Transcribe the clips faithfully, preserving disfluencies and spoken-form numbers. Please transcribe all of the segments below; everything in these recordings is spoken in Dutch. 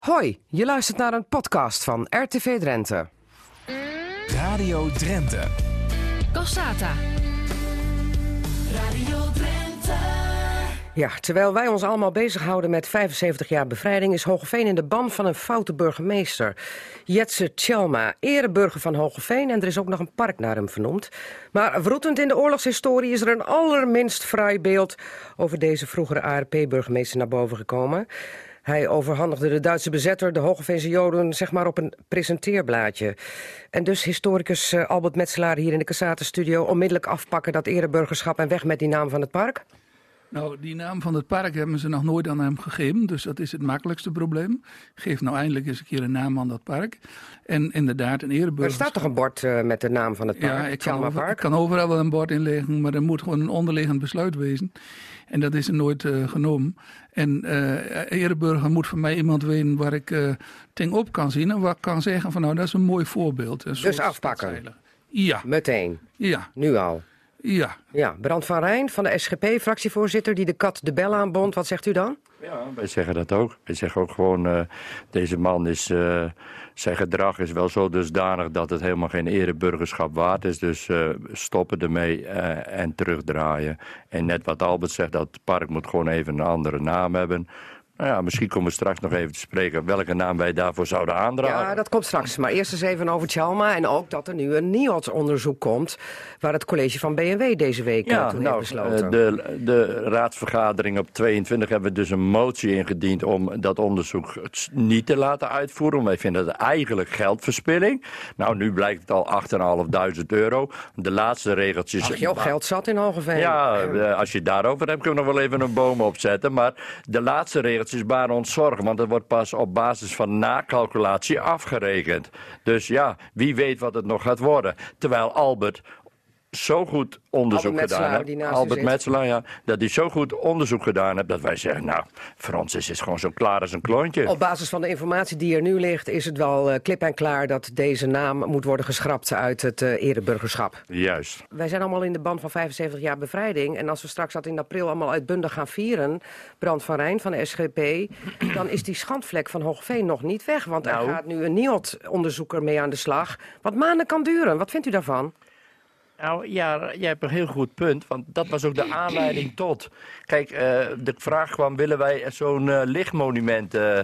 Hoi, je luistert naar een podcast van R T V Drenthe. Radio Drenthe. Cassata. Radio Drenthe. Ja, terwijl wij ons allemaal bezighouden met vijfenzeventig jaar bevrijding, is Hoogeveen in de ban van een foute burgemeester. Jetse Tjalma, ereburger van Hoogeveen, en er is ook nog een park naar hem vernoemd. Maar wroetend in de oorlogshistorie is er een allerminst fraai beeld over deze vroegere A R P-burgemeester naar boven gekomen. Hij overhandigde de Duitse bezetter de Hoogeveense Joden zeg maar op een presenteerblaadje. En dus historicus Albert Metselaar hier in de Cassata-studio, onmiddellijk afpakken dat ereburgerschap en weg met die naam van het park? Nou, die naam van het park hebben ze nog nooit aan hem gegeven. Dus dat is het makkelijkste probleem. Geef nou eindelijk eens een keer een naam aan dat park. En inderdaad, een ereburgerschap. Er staat toch een bord uh, met de naam van het park? Ja, ik kan, over, ik kan overal wel een bord inleggen, maar er moet gewoon een onderliggend besluit wezen. En dat is er nooit uh, genomen. En uh, ereburger moet voor mij iemand weten waar ik uh, ting op kan zien. En waar ik kan zeggen van nou, dat is een mooi voorbeeld. Een dus afpakken? Ja. Meteen? Ja. Nu al? Ja. Ja, Brand van Rijn van de S G P, fractievoorzitter, die de kat de bel aanbond. Wat zegt u dan? Ja, wij zeggen dat ook. Wij zeggen ook gewoon, uh, deze man is, uh, zijn gedrag is wel zo dusdanig dat het helemaal geen ereburgerschap waard is. Dus uh, stoppen ermee uh, en terugdraaien. En net wat Albert zegt, dat het park moet gewoon even een andere naam hebben. Nou ja, misschien komen we straks nog even te spreken welke naam wij daarvoor zouden aandragen. Ja, dat komt straks. Maar eerst eens even over Tjalma. En ook dat er nu een NIOD-onderzoek komt, waar het college van B N W deze week ja, toen nou, heeft besloten. De, de raadsvergadering op tweeëntwintig hebben we dus een motie ingediend om dat onderzoek niet te laten uitvoeren. Wij vinden dat eigenlijk geldverspilling. Nou, nu blijkt het al achtduizend vijfhonderd euro. De laatste regeltjes. Ach joh, geld zat in Hoogeveen. Ja, als je het daarover hebt, kunnen we nog wel even een boom opzetten. Maar de laatste regeltjes is baren ons zorgen, want het wordt pas op basis van nakalculatie afgerekend. Dus ja, wie weet wat het nog gaat worden. Terwijl Albert zo goed onderzoek Albert gedaan Metselaar, heeft, Albert Metselaar, ja, dat hij zo goed onderzoek gedaan heeft dat wij zeggen, nou, voor ons is het gewoon zo klaar als een klontje. Op basis van de informatie die er nu ligt, is het wel uh, klip en klaar dat deze naam moet worden geschrapt uit het uh, ereburgerschap. Juist. Wij zijn allemaal in de ban van vijfenzeventig jaar bevrijding en als we straks dat in april allemaal uitbundig gaan vieren, Brand van Rijn van de S G P, dan is die schandvlek van Hoogeveen nog niet weg, want nou, er gaat nu een NIOD-onderzoeker mee aan de slag, wat maanden kan duren. Wat vindt u daarvan? Nou ja, jij hebt een heel goed punt, want dat was ook de aanleiding tot. Kijk, uh, de vraag kwam, willen wij zo'n uh, lichtmonument uh, uh,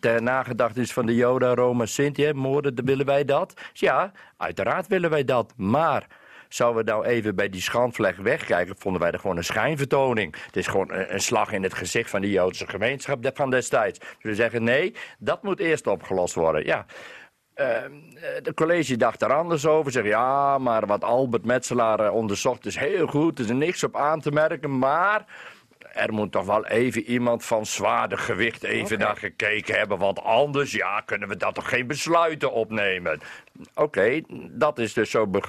ter nagedachtenis van de Joden, Roma, Sinti, moorden, willen wij dat? Dus ja, uiteraard willen wij dat, maar zouden we nou even bij die schandvlek wegkijken, vonden wij er gewoon een schijnvertoning. Het is gewoon een, een slag in het gezicht van de Joodse gemeenschap van destijds. Dus we zeggen nee, dat moet eerst opgelost worden, ja. Het uh, college dacht daar anders over. Zeg ja, maar wat Albert Metselaar uh, onderzocht is heel goed. Er is niks op aan te merken. Maar er moet toch wel even iemand van zwaarder gewicht even okay. naar gekeken hebben. Want anders ja, kunnen we dat toch geen besluiten opnemen. Oké, okay, dat is dus zo be-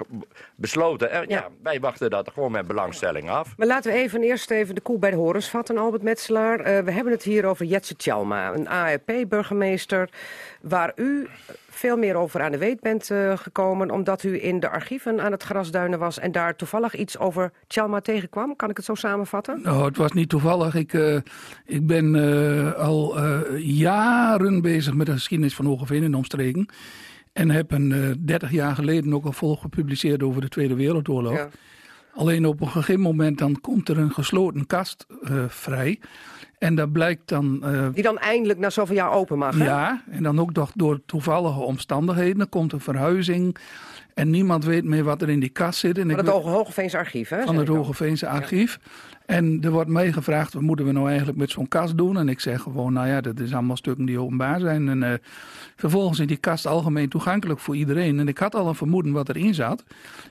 besloten. En, ja. ja, wij wachten dat gewoon met belangstelling af. Maar laten we even eerst even de koe bij de horens vatten, Albert Metselaar. Uh, we hebben het hier over Jetse Tjalma, een A R P-burgemeester, waar u veel meer over aan de weet bent uh, gekomen, omdat u in de archieven aan het grasduinen was en daar toevallig iets over Tjalma tegenkwam. Kan ik het zo samenvatten? Nou, het was niet toevallig. Ik, uh, ik ben uh, al uh, jaren bezig met de geschiedenis van Hoogeveen en omstreken. En heb een uh, dertig jaar geleden ook al vol gepubliceerd over de Tweede Wereldoorlog. Ja. Alleen op een gegeven moment dan komt er een gesloten kast uh, vrij. En dat blijkt dan Uh, die dan eindelijk na zoveel jaar open mag, hè? Ja, en dan ook nog door toevallige omstandigheden. Er komt een verhuizing en niemand weet meer wat er in die kast zit. En van ik het weet, Hoogeveense Archief, hè? Van het Hoogeveense Archief. Ja. En er wordt mij gevraagd, wat moeten we nou eigenlijk met zo'n kast doen? En ik zeg gewoon, nou ja, dat is allemaal stukken die openbaar zijn. En uh, vervolgens is die kast algemeen toegankelijk voor iedereen. En ik had al een vermoeden wat erin zat.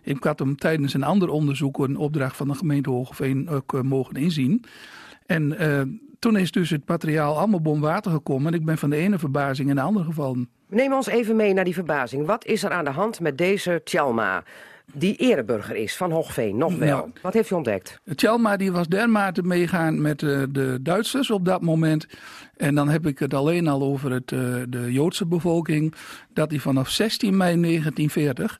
Ik had hem tijdens een ander onderzoek, een opdracht van de gemeente Hoogeveen, ook uh, mogen inzien. En uh, toen is dus het materiaal allemaal bom water gekomen. En ik ben van de ene verbazing in de andere gevallen. Neem ons even mee naar die verbazing. Wat is er aan de hand met deze Tjalma, die ereburger is van Hoogeveen, nog wel? Nou, wat heeft u ontdekt? Tjalma die was dermate meegaan met uh, de Duitsers op dat moment. En dan heb ik het alleen al over het, uh, de Joodse bevolking. Dat hij vanaf zestien mei negentienveertig...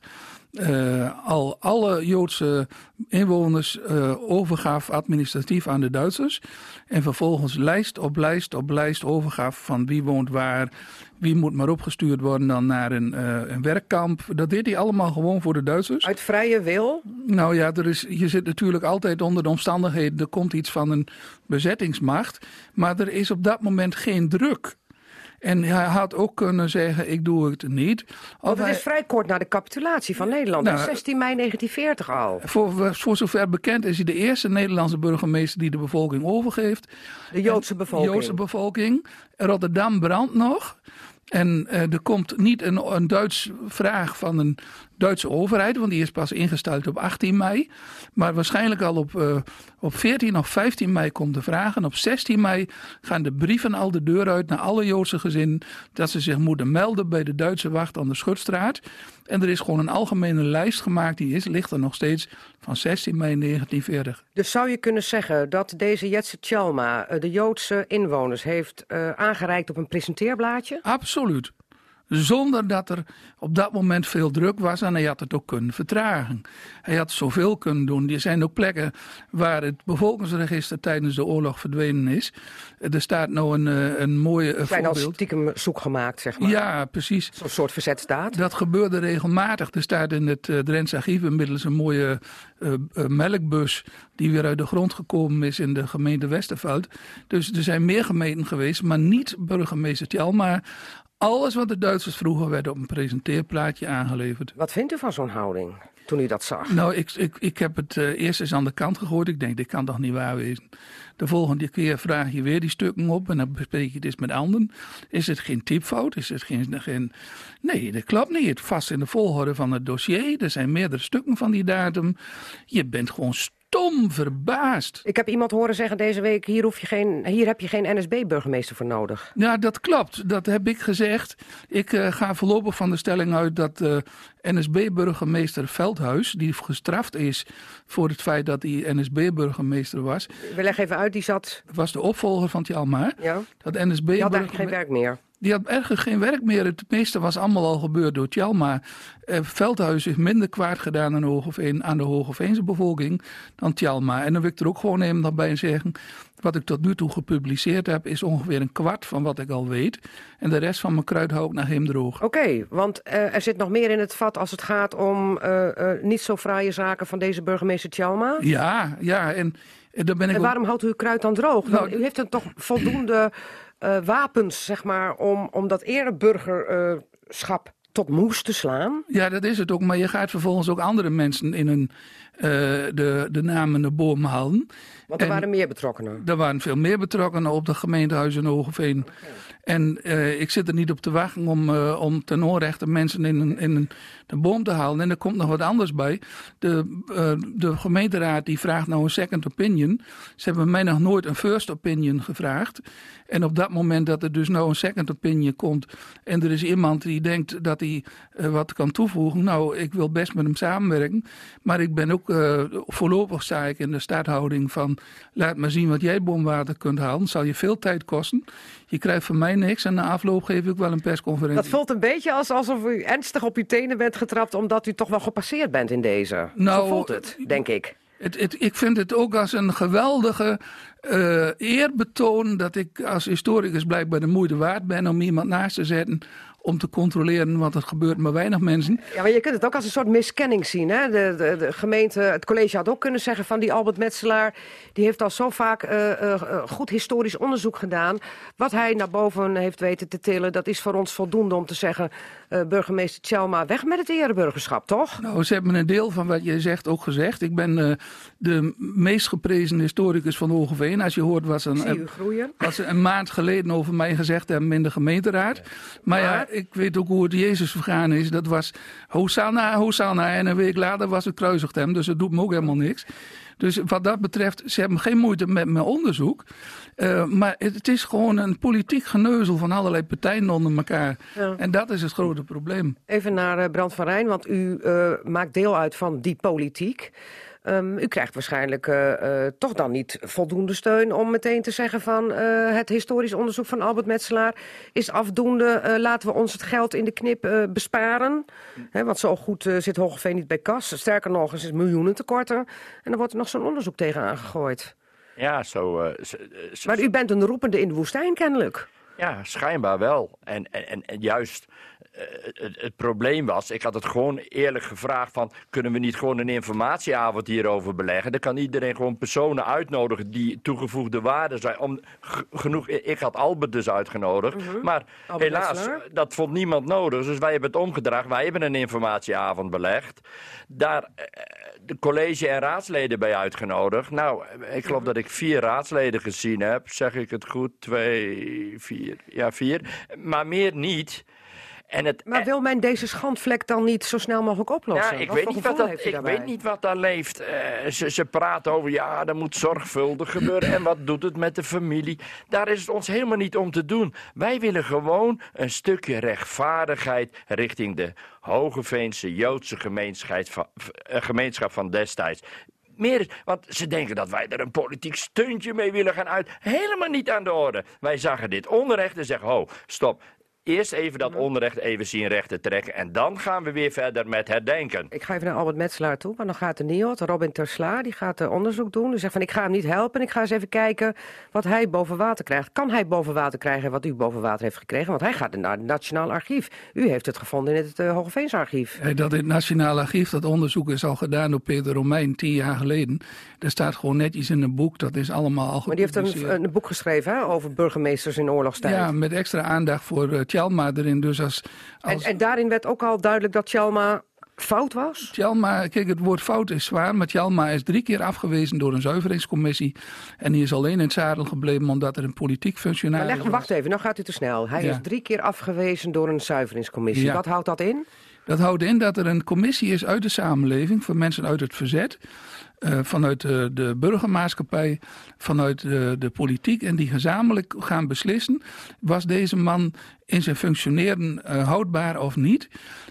uh, al alle Joodse inwoners uh, overgaf administratief aan de Duitsers. En vervolgens lijst op lijst op lijst overgaf van wie woont waar, wie moet maar opgestuurd worden dan naar een, uh, een werkkamp. Dat deed hij allemaal gewoon voor de Duitsers. Uit vrije wil? Nou ja, er is, je zit natuurlijk altijd onder de omstandigheden. Er komt iets van een bezettingsmacht. Maar er is op dat moment geen druk. En hij had ook kunnen zeggen, ik doe het niet. Want het hij... is vrij kort na de capitulatie van Nederland. Nou, zestien mei negentien veertig al. Voor, voor zover bekend is hij de eerste Nederlandse burgemeester die de bevolking overgeeft. De Joodse bevolking. De Joodse bevolking. Rotterdam brandt nog. En eh, er komt niet een, een Duits vraag van een Duitse overheid, want die is pas ingesteld op achttien mei. Maar waarschijnlijk al op, uh, op veertien of vijftien mei komt de vraag. En op zestien mei gaan de brieven al de deur uit naar alle Joodse gezinnen dat ze zich moeten melden bij de Duitse wacht aan de Schutstraat. En er is gewoon een algemene lijst gemaakt, die is, ligt er nog steeds, van zestien mei negentien veertig. Dus zou je kunnen zeggen dat deze Jetse Tjalma de Joodse inwoners heeft uh, aangereikt op een presenteerblaadje? Absoluut. Zonder dat er op dat moment veel druk was. En hij had het ook kunnen vertragen. Hij had zoveel kunnen doen. Er zijn ook plekken waar het bevolkingsregister tijdens de oorlog verdwenen is. Er staat nou een, een mooie voorbeeld. Zijn al stiekem zoek gemaakt, zeg maar. Ja, precies. Zo'n soort verzetstaat. Dat gebeurde regelmatig. Er staat in het uh, Drents Archief inmiddels een mooie uh, uh, melkbus die weer uit de grond gekomen is in de gemeente Westerveld. Dus er zijn meer gemeenten geweest, maar niet burgemeester Tjalma. Alles wat de Duitsers vroegen werd op een presenteerplaatje aangeleverd. Wat vindt u van zo'n houding, toen u dat zag? Nou, ik, ik, ik heb het uh, eerst eens aan de kant gegooid. Ik denk, dit kan toch niet waar wezen. De volgende keer vraag je weer die stukken op en dan bespreek je dit met anderen. Is het geen typfout? Is het geen, geen... Nee, dat klopt niet. Vast in de volgorde van het dossier. Er zijn meerdere stukken van die datum. Je bent gewoon stom verbaasd. Ik heb iemand horen zeggen deze week, hier, hoef je geen, hier heb je geen N S B-burgemeester voor nodig. Ja, dat klopt. Dat heb ik gezegd. Ik uh, ga voorlopig van de stelling uit dat uh, N S B-burgemeester Veldhuis, die gestraft is voor het feit dat hij N S B-burgemeester was. We leggen even uit, die zat... was de opvolger van Tjalma. Ja. Dat N S B die had eigenlijk geen werk meer. Die had ergens geen werk meer. Het meeste was allemaal al gebeurd door Tjalma. Eh, Veldhuis heeft minder kwaad gedaan aan, Hoogeveen, aan de Hoogeveense bevolking dan Tjalma. En dan wil ik er ook gewoon even bij zeggen, wat ik tot nu toe gepubliceerd heb is ongeveer een kwart van wat ik al weet. En de rest van mijn kruid hou ik naar hem droog. Oké, okay, want uh, er zit nog meer in het vat als het gaat om uh, uh, niet zo fraaie zaken van deze burgemeester Tjalma. Ja, ja. En, en, daar ben ik en waarom ook... houdt u uw kruid dan droog? Nou, u heeft er toch voldoende Uh, wapens, zeg maar, om, om dat ereburgerschap uh, tot moes te slaan. Ja, dat is het ook. Maar je gaat vervolgens ook andere mensen in hun, uh, de, de naam in de boom halen. Want er en waren meer betrokkenen. Er waren veel meer betrokkenen op de gemeentehuizen in Hoogeveen. Okay. En uh, ik zit er niet op te wachten om, uh, om ten onrechte mensen in, een, in een, de boom te halen. En er komt nog wat anders bij. De, uh, de gemeenteraad die vraagt nou een second opinion. Ze hebben mij nog nooit een first opinion gevraagd. En op dat moment dat er dus nou een second opinion komt en er is iemand die denkt dat hij uh, wat kan toevoegen. Nou, ik wil best met hem samenwerken. Maar ik ben ook uh, voorlopig, sta ik in de starthouding van laat maar zien wat jij bomwater kunt halen. Dat zal je veel tijd kosten. Je krijgt van mij niks en na afloop geef ik wel een persconferentie. Dat voelt een beetje als, alsof u ernstig op uw tenen bent getrapt omdat u toch wel gepasseerd bent in deze. Nou, zo voelt het, denk ik. Het, het, ik vind het ook als een geweldige uh, eerbetoon dat ik als historicus blijkbaar de moeite waard ben om iemand naast te zetten om te controleren, want dat gebeurt maar weinig mensen. Ja, maar je kunt het ook als een soort miskenning zien. Hè? De, de, de gemeente, het college had ook kunnen zeggen van die Albert Metselaar, die heeft al zo vaak uh, uh, goed historisch onderzoek gedaan. Wat hij naar boven heeft weten te tillen, dat is voor ons voldoende om te zeggen, uh, burgemeester Tjalma, weg met het ereburgerschap, toch? Nou, ze hebben een deel van wat je zegt ook gezegd. Ik ben uh, de meest geprezen historicus van Hoogeveen. Als je hoort wat ze een, uh, een maand geleden over mij gezegd hebben in de gemeenteraad. Maar ja, ik weet ook hoe het Jezus vergaan is. Dat was Hosanna, Hosanna. En een week later was het kruisigd hem. Dus dat doet me ook helemaal niks. Dus wat dat betreft, ze hebben geen moeite met mijn onderzoek. Uh, maar het, het is gewoon een politiek geneuzel van allerlei partijen onder elkaar. Ja. En dat is het grote probleem. Even naar uh, Brand van Rijn, want u uh, maakt deel uit van die politiek. Um, u krijgt waarschijnlijk uh, uh, toch dan niet voldoende steun om meteen te zeggen van uh, het historisch onderzoek van Albert Metselaar is afdoende. Uh, laten we ons het geld in de knip uh, besparen. Hm. He, want zo goed uh, zit Hoogeveen niet bij kas. Sterker nog, er zijn miljoenen tekorten. En dan wordt er nog zo'n onderzoek tegenaan gegooid. Ja, zo, uh, zo, zo... Maar u bent een roepende in de woestijn kennelijk. Ja, schijnbaar wel. En, en, en juist uh, het, het probleem was, ik had het gewoon eerlijk gevraagd van, kunnen we niet gewoon een informatieavond hierover beleggen? Dan kan iedereen gewoon personen uitnodigen die toegevoegde waarde zijn. Om, genoeg, ik had Albert dus uitgenodigd, uh-huh. maar Albert helaas, Metselaar? Dat vond niemand nodig. Dus wij hebben het omgedragen, wij hebben een informatieavond belegd. Daar uh, de college en raadsleden bij uitgenodigd. Nou, ik geloof dat ik vier raadsleden gezien heb, zeg ik het goed, twee, vier. Ja, vier. Maar meer niet. En het, maar wil men deze schandvlek dan niet zo snel mogelijk oplossen? Ja, ik weet niet wat dat, ik weet niet wat daar leeft. Uh, ze, ze praten over, ja, dat moet zorgvuldig gebeuren. En wat doet het met de familie? Daar is het ons helemaal niet om te doen. Wij willen gewoon een stukje rechtvaardigheid richting de Hogeveense Joodse gemeenschap van, uh, gemeenschap van destijds. Meer, want ze denken dat wij er een politiek steuntje mee willen gaan uit. Helemaal niet aan de orde. Wij zagen dit onrecht en zeggen, ho, stop. Eerst even dat onrecht even zien rechten trekken. En dan gaan we weer verder met herdenken. Ik ga even naar Albert Metselaar toe, want dan gaat de N I O D, Robin te Slaa, die gaat onderzoek doen. Die zegt van, ik ga hem niet helpen. Ik ga eens even kijken wat hij boven water krijgt. Kan hij boven water krijgen wat u boven water heeft gekregen? Want hij gaat naar het Nationaal Archief. U heeft het gevonden in het uh, Hoogeveense Archief. Dat in het Nationaal Archief, dat onderzoek is al gedaan door Peter Romeijn tien jaar geleden. Daar staat gewoon netjes in een boek. Dat is allemaal al gepubliceerd. Maar die heeft een, een boek geschreven, hè, over burgemeesters in oorlogstijd. Ja, met extra aandacht voor uh, Tjalma erin. Dus als, als... En, en daarin werd ook al duidelijk dat Tjalma fout was? Tjalma, kijk, het woord fout is zwaar, maar Tjalma is drie keer afgewezen door een zuiveringscommissie. En die is alleen in het zadel gebleven omdat er een politiek functionaris maar leg, was. Wacht even, nou gaat u te snel. Hij ja. is drie keer afgewezen door een zuiveringscommissie. Ja. Wat houdt dat in? Dat houdt in dat er een commissie is uit de samenleving, voor mensen uit het verzet, uh, vanuit uh, de burgermaatschappij, vanuit uh, de politiek, en die gezamenlijk gaan beslissen, was deze man in zijn functioneren uh, houdbaar of niet?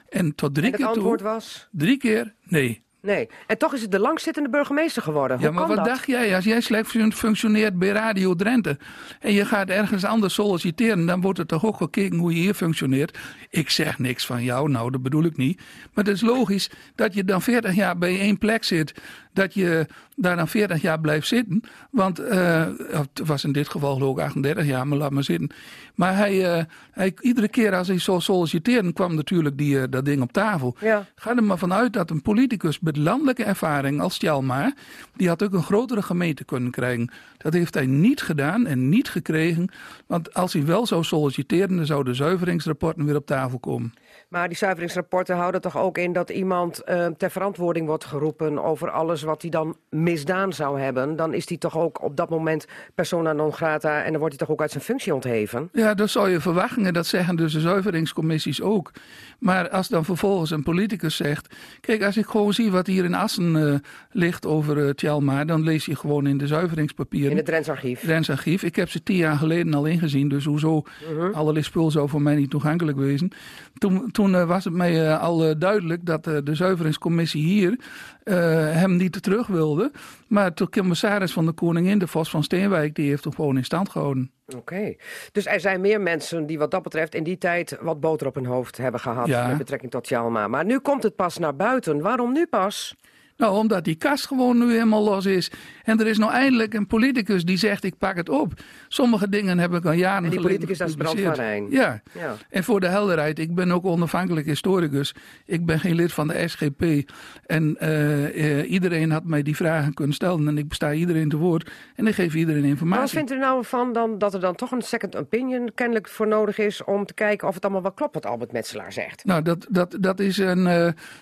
En tot drie en het keer antwoord toe, was? Drie keer nee. Nee, en toch is het de langzittende burgemeester geworden. Hoe ja, maar kan wat dat? Dacht jij? Als jij slecht functioneert bij Radio Drenthe en je gaat ergens anders solliciteren, dan wordt er toch ook gekeken hoe je hier functioneert. Ik zeg niks van jou, nou, dat bedoel ik niet. Maar het is logisch dat je dan veertig jaar bij één plek zit, dat je daar dan veertig jaar blijft zitten. Want uh, het was in dit geval ook achtendertig jaar, maar laat maar zitten. Maar hij, uh, hij, iedere keer als hij zou solliciteren, kwam natuurlijk die, uh, dat ding op tafel. Ja. Ga er maar vanuit dat een politicus met landelijke ervaring als Tjalma, die had ook een grotere gemeente kunnen krijgen. Dat heeft hij niet gedaan en niet gekregen. Want als hij wel zou solliciteren, dan zouden zuiveringsrapporten weer op tafel komen. Maar die zuiveringsrapporten houden toch ook in dat iemand uh, ter verantwoording wordt geroepen over alles wat hij dan misdaan zou hebben. Dan is hij toch ook op dat moment persona non grata en dan wordt hij toch ook uit zijn functie ontheven? Ja, dat zou je verwachten en dat zeggen dus de zuiveringscommissies ook. Maar als dan vervolgens een politicus zegt, kijk, als ik gewoon zie wat hier in Assen uh, ligt over uh, Tjalma, dan lees je gewoon in de zuiveringspapieren. In het Drents Archief. Drents Archief. Ik heb ze tien jaar geleden al ingezien, dus hoezo uh-huh. allerlei spul zou voor mij niet toegankelijk wezen. Toen, toen uh, was het mij uh, al uh, duidelijk dat uh, de zuiveringscommissie hier uh, hem niet terug wilde. Maar de commissaris van de Koningin, de Vos van Steenwijk, die heeft hem gewoon in stand gehouden. Oké. Okay. Dus er zijn meer mensen die wat dat betreft in die tijd wat boter op hun hoofd hebben gehad ja. met betrekking tot Tjalma. Maar nu komt het pas naar buiten. Waarom nu pas? Nou, omdat die kast gewoon nu helemaal los is. En er is nou eindelijk een politicus die zegt, ik pak het op. Sommige dingen heb ik al jaren geleden. En die politicus, dat is Brand van Rijn. Ja. ja. En voor de helderheid, ik ben ook onafhankelijk historicus. Ik ben geen lid van de S G P. En uh, uh, iedereen had mij die vragen kunnen stellen. En ik sta iedereen te woord. En ik geef iedereen informatie. Wat vindt u nou van dan, dat er dan toch een second opinion kennelijk voor nodig is om te kijken of het allemaal wel klopt wat Albert Metselaar zegt? Nou, dat, dat, dat is een... Uh,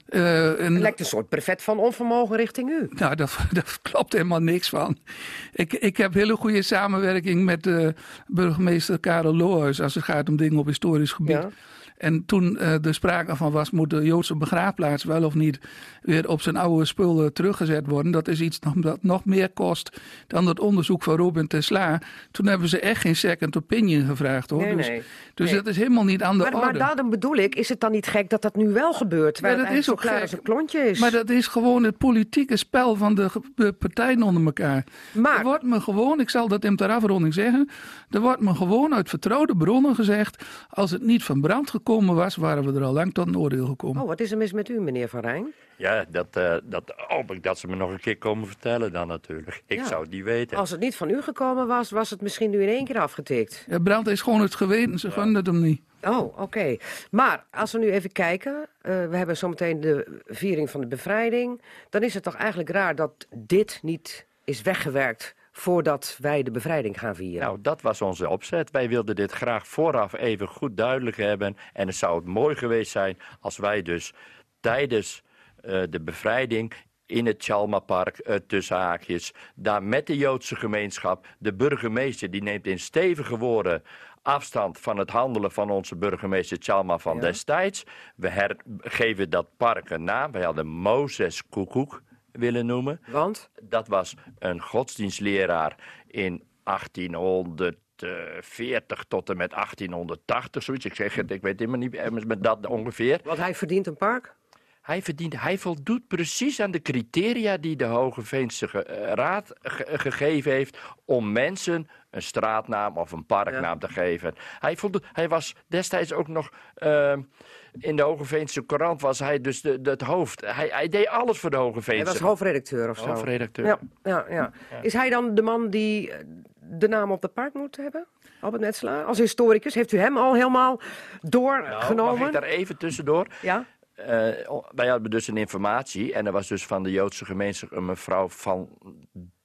uh, een... Het lijkt een soort brevet van onvermogen mogen richting u. Nou, dat, dat klopt helemaal niks van. Ik, ik heb hele goede samenwerking met uh, burgemeester Karel Loos als het gaat om dingen op historisch gebied. Ja. En toen uh, er sprake van was, moet de Joodse begraafplaats wel of niet weer op zijn oude spullen teruggezet worden. Dat is iets dat nog meer kost dan het onderzoek van Robin te Slaa. Toen hebben ze echt geen second opinion gevraagd, hoor. Nee, dus nee, dus nee. dat is helemaal niet aan de maar, orde. Maar dan bedoel ik, is het dan niet gek dat dat nu wel gebeurt? Ja, dat is ook klaar als een klontje is. Maar dat is gewoon het politieke spel van de, de partijen onder elkaar. Maar er wordt me gewoon, ik zal dat in de afronding zeggen, er wordt me gewoon uit vertrouwde bronnen gezegd, als het niet van brand gekomen was, waren we er al lang tot een oordeel gekomen. Oh, wat is er mis met u, meneer Van Rijn? Ja, dat uh, dat hoop ik dat ze me nog een keer komen vertellen dan natuurlijk. Ik ja. zou het niet weten. Als het niet van u gekomen was, was het misschien nu in één keer afgetikt. Ja, brand is gewoon het geweten, ze ja. gunnen het hem niet. Oh, oké. Okay. Maar als we nu even kijken, uh, we hebben zometeen de viering van de bevrijding. Dan is het toch eigenlijk raar dat dit niet is weggewerkt voordat wij de bevrijding gaan vieren. Nou, dat was onze opzet. Wij wilden dit graag vooraf even goed duidelijk hebben. En het zou het mooi geweest zijn als wij dus tijdens uh, de bevrijding in het Tjalmapark, uh, tussen haakjes, daar met de Joodse gemeenschap, de burgemeester, die neemt in stevige woorden afstand van het handelen van onze burgemeester Tjalma van ja. destijds. We her- geven dat park een naam. Wij hadden Mozes Koekoek willen noemen. Want? Dat was een godsdienstleraar in achttienhonderdveertig tot en met achttien tachtig, zoiets. Ik zeg het, ik weet helemaal niet, met dat ongeveer. Want hij verdient een park? Hij, verdient, hij voldoet precies aan de criteria die de Hoogeveense ge, uh, Raad ge, uh, gegeven heeft om mensen een straatnaam of een parknaam ja. te geven. Hij, voldoet, hij was destijds ook nog uh, in de Hoogeveense Courant was hij dus de, de, het hoofd. Hij, hij deed alles voor de Hoogeveense. Hij was hoofdredacteur of zo. Hoofdredacteur. Ja, ja, ja. Ja. Is hij dan de man die de naam op het park moet hebben? Albert Metselaar, als historicus, heeft u hem al helemaal doorgenomen? Nou, mag ik daar even tussendoor? Ja. Uh, wij hadden dus een informatie en er was dus van de Joodse gemeenschap een mevrouw van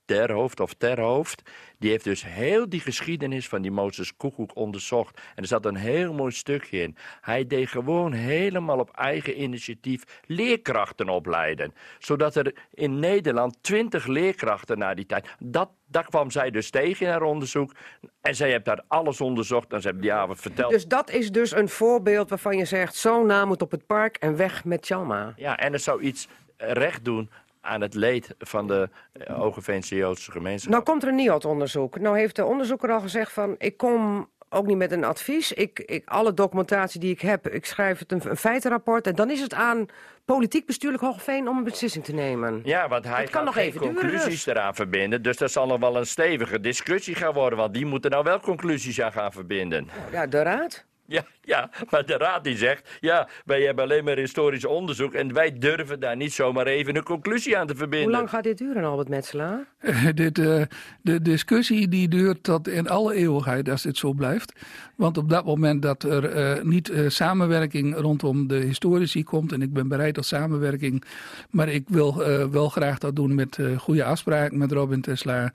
Derhoofd of Terhoofd. Die heeft dus heel die geschiedenis van die Mozes Koekoek onderzocht. En er zat een heel mooi stukje in. Hij deed gewoon helemaal op eigen initiatief leerkrachten opleiden. Zodat er in Nederland twintig leerkrachten na die tijd. Dat, dat kwam zij dus tegen in haar onderzoek. En zij heeft daar alles onderzocht en ze hebben die avond verteld. Dus dat is dus een voorbeeld waarvan je zegt, zo'n naam moet op het park en weg met Tjalma. Ja, en het zou iets recht doen aan het leed van de uh, Hoogeveense Joodse gemeenschap. Nou komt er een NIOD-onderzoek. Nou heeft de onderzoeker al gezegd van, ik kom ook niet met een advies. Ik, ik, alle documentatie die ik heb, ik schrijf het een, een feitenrapport. En dan is het aan politiek bestuurlijk Hoogeveen om een beslissing te nemen. Ja, want hij kan nog even conclusies duren, eraan verbinden. Dus dat zal nog wel een stevige discussie gaan worden. Want die moeten nou wel conclusies aan gaan verbinden. Ja, de raad. Ja, ja, maar de raad die zegt, ja, wij hebben alleen maar historisch onderzoek en wij durven daar niet zomaar even een conclusie aan te verbinden. Hoe lang gaat dit duren, Albert Metselaar? Uh, dit, uh, de discussie die duurt tot in alle eeuwigheid als dit zo blijft. Want op dat moment dat er uh, niet uh, samenwerking rondom de historici komt, en ik ben bereid tot samenwerking, maar ik wil uh, wel graag dat doen met uh, goede afspraken met Robin te Slaa.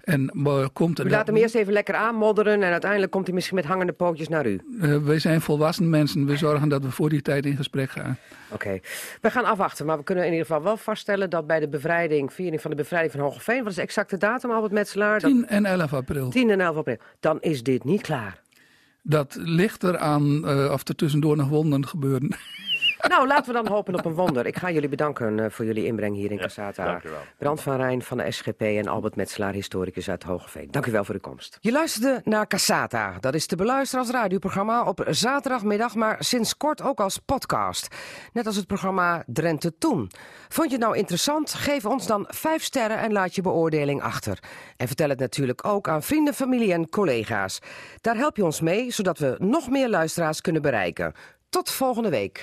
En, uh, komt er u laat hem eerst even lekker aanmodderen en uiteindelijk komt hij misschien met hangende pootjes naar u. Uh, wij zijn volwassen mensen. We zorgen dat we voor die tijd in gesprek gaan. Oké. Okay. We gaan afwachten. Maar we kunnen in ieder geval wel vaststellen dat bij de bevrijding, viering van de bevrijding van Hoogeveen, wat is de exacte datum, Albert Metselaar? Dat, tien en elf april. tien en elf april. Dan is dit niet klaar. Dat ligt eraan uh, of er tussendoor nog wonden gebeuren. Nou, laten we dan hopen op een wonder. Ik ga jullie bedanken uh, voor jullie inbreng hier in ja, Cassata. Dank u wel. Brand van Rijn van de S G P en Albert Metselaar, historicus uit Hoogeveen. Dank u wel voor uw komst. Je luisterde naar Cassata. Dat is te beluisteren als radioprogramma op zaterdagmiddag, maar sinds kort ook als podcast. Net als het programma Drenthe Toen. Vond je het nou interessant? Geef ons dan vijf sterren en laat je beoordeling achter. En vertel het natuurlijk ook aan vrienden, familie en collega's. Daar help je ons mee, zodat we nog meer luisteraars kunnen bereiken. Tot volgende week.